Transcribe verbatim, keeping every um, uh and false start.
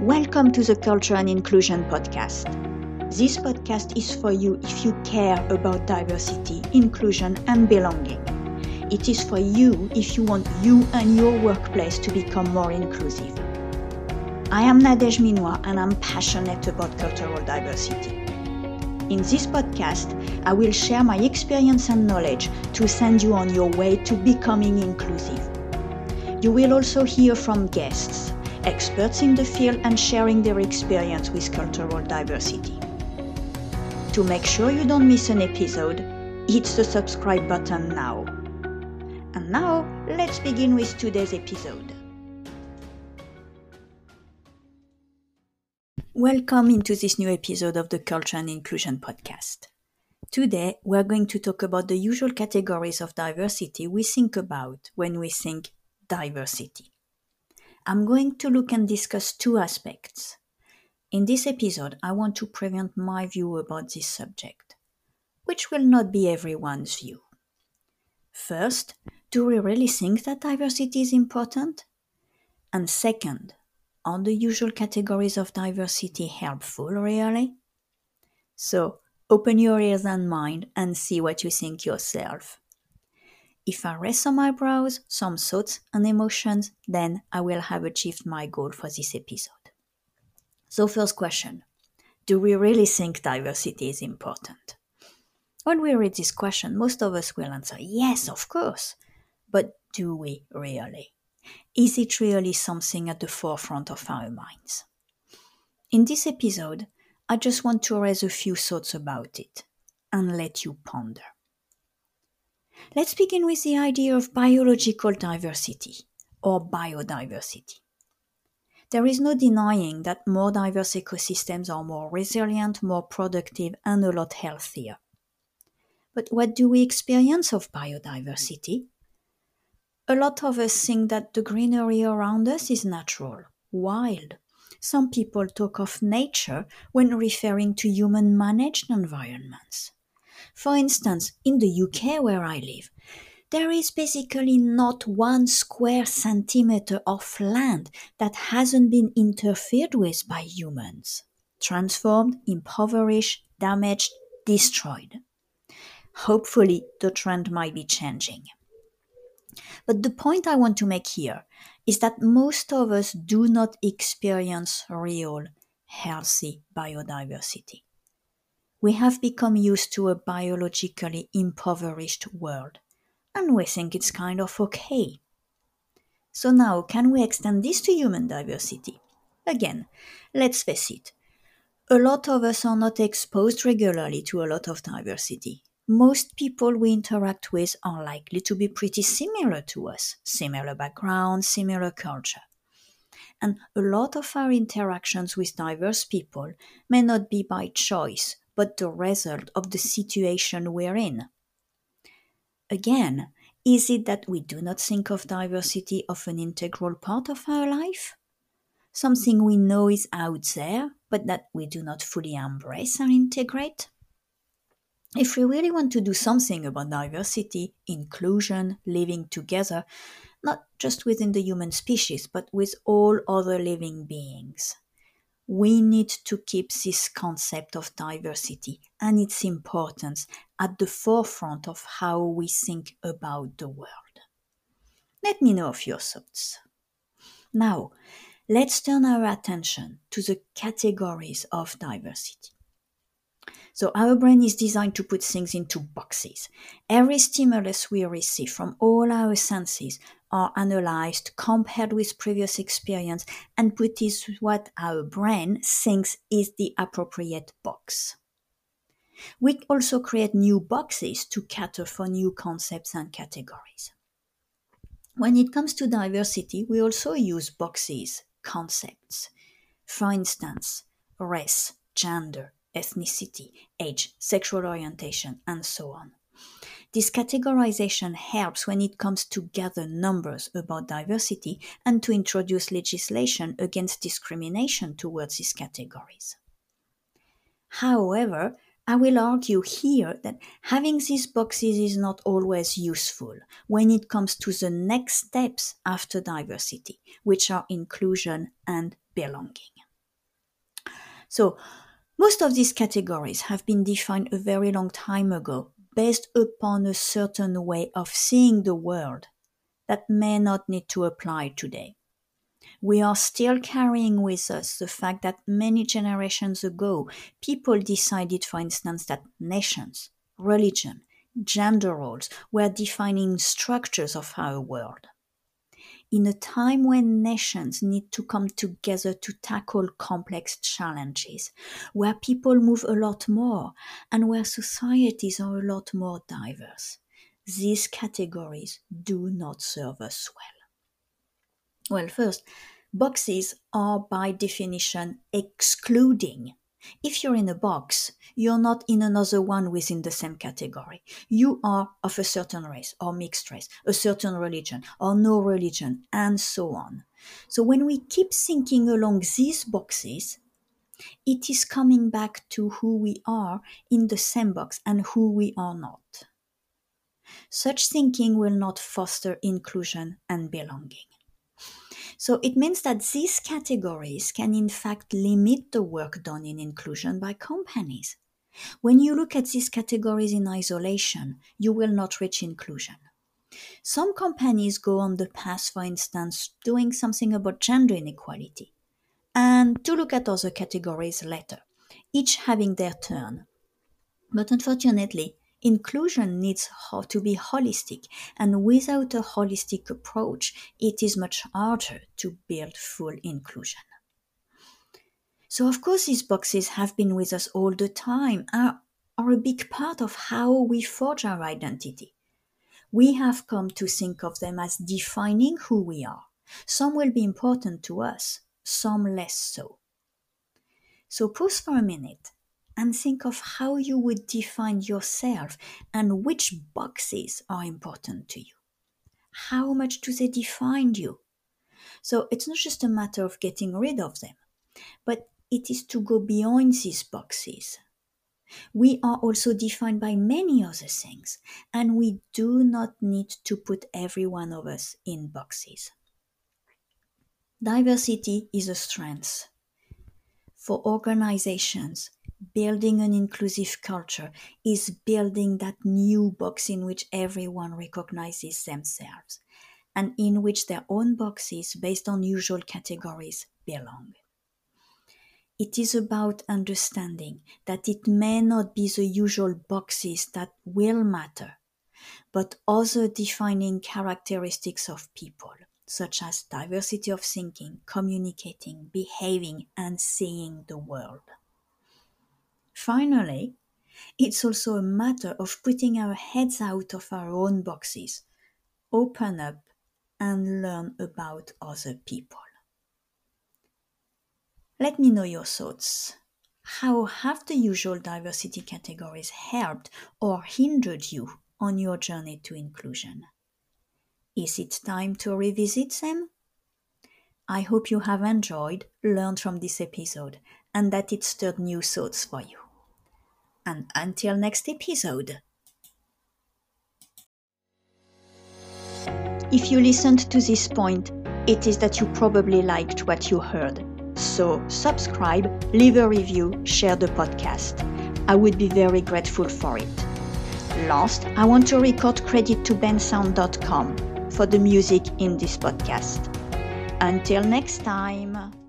Welcome to the Culture and Inclusion podcast. This podcast is for you if you care about diversity, inclusion, and belonging. It is for you if you want you and your workplace to become more inclusive. I am Nadege Minois and I'm passionate about cultural diversity. In this podcast, I will share my experience and knowledge to send you on your way to becoming inclusive. You will also hear from guests, experts in the field and sharing their experience with cultural diversity. To make sure you don't miss an episode, hit the subscribe button now. And now, let's begin with today's episode. Welcome into this new episode of the Culture and Inclusion podcast. Today, we're going to talk about the usual categories of diversity we think about when we think diversity. I'm going to look and discuss two aspects. In this episode, I want to present my view about this subject, which will not be everyone's view. First, do we really think that diversity is important? And second, are the usual categories of diversity helpful, really? So, open your ears and mind and see what you think yourself. If I raise some eyebrows, some thoughts and emotions, then I will have achieved my goal for this episode. So first question, do we really think diversity is important? When we read this question, most of us will answer, yes, of course. But do we really? Is it really something at the forefront of our minds? In this episode, I just want to raise a few thoughts about it and let you ponder. Let's begin with the idea of biological diversity, or biodiversity. There is no denying that more diverse ecosystems are more resilient, more productive, and a lot healthier. But what do we experience of biodiversity? A lot of us think that the greenery around us is natural, wild. Some people talk of nature when referring to human-managed environments. For instance, in the U K where I live, there is basically not one square centimetre of land that hasn't been interfered with by humans. Transformed, impoverished, damaged, destroyed. Hopefully, the trend might be changing. But the point I want to make here is that most of us do not experience real, healthy biodiversity. We have become used to a biologically impoverished world, and we think it's kind of okay. So now, can we extend this to human diversity? Again, let's face it, a lot of us are not exposed regularly to a lot of diversity. Most people we interact with are likely to be pretty similar to us, similar background, similar culture. And a lot of our interactions with diverse people may not be by choice, but the result of the situation we're in. Again, is it that we do not think of diversity as an integral part of our life? Something we know is out there, but that we do not fully embrace and integrate? If we really want to do something about diversity, inclusion, living together, not just within the human species, but with all other living beings, we need to keep this concept of diversity and its importance at the forefront of how we think about the world. Let me know of your thoughts. Now, let's turn our attention to the categories of diversity. So our brain is designed to put things into boxes. Every stimulus we receive from all our senses are analyzed, compared with previous experience, and put into what our brain thinks is the appropriate box. We also create new boxes to cater for new concepts and categories. When it comes to diversity, we also use boxes, concepts. For instance, race, gender, ethnicity, age, sexual orientation, and so on. This categorization helps when it comes to gather numbers about diversity and to introduce legislation against discrimination towards these categories. However, I will argue here that having these boxes is not always useful when it comes to the next steps after diversity, which are inclusion and belonging. So, most of these categories have been defined a very long time ago, based upon a certain way of seeing the world that may not need to apply today. We are still carrying with us the fact that many generations ago, people decided, for instance, that nations, religion, gender roles were defining structures of our world. In a time when nations need to come together to tackle complex challenges, where people move a lot more and where societies are a lot more diverse, these categories do not serve us well. Well, first, boxes are by definition excluding. If you're in a box, you're not in another one within the same category. You are of a certain race or mixed race, a certain religion or no religion, and so on. So when we keep thinking along these boxes, it is coming back to who we are in the same box and who we are not. Such thinking will not foster inclusion and belonging. So it means that these categories can in fact limit the work done in inclusion by companies. When you look at these categories in isolation, you will not reach inclusion. Some companies go on the path, for instance, doing something about gender inequality, and to look at other categories later, each having their turn. But unfortunately, inclusion needs to be holistic, and without a holistic approach, it is much harder to build full inclusion. So, of course, these boxes have been with us all the time, are, are a big part of how we forge our identity. We have come to think of them as defining who we are. Some will be important to us, some less so. So, pause for a minute and think of how you would define yourself and which boxes are important to you. How much do they define you? So it's not just a matter of getting rid of them, but it is to go beyond these boxes. We are also defined by many other things, and we do not need to put every one of us in boxes. Diversity is a strength. For organizations, building an inclusive culture is building that new box in which everyone recognizes themselves and in which their own boxes based on usual categories belong. It is about understanding that it may not be the usual boxes that will matter, but other defining characteristics of people, such as diversity of thinking, communicating, behaving, and seeing the world. Finally, it's also a matter of putting our heads out of our own boxes, open up and learn about other people. Let me know your thoughts. How have the usual diversity categories helped or hindered you on your journey to inclusion? Is it time to revisit them? I hope you have enjoyed, learned from this episode, and that it stirred new thoughts for you. And until next episode. If you listened to this point, it is that you probably liked what you heard. So subscribe, leave a review, share the podcast. I would be very grateful for it. Last, I want to record credit to bensound dot com for the music in this podcast. Until next time.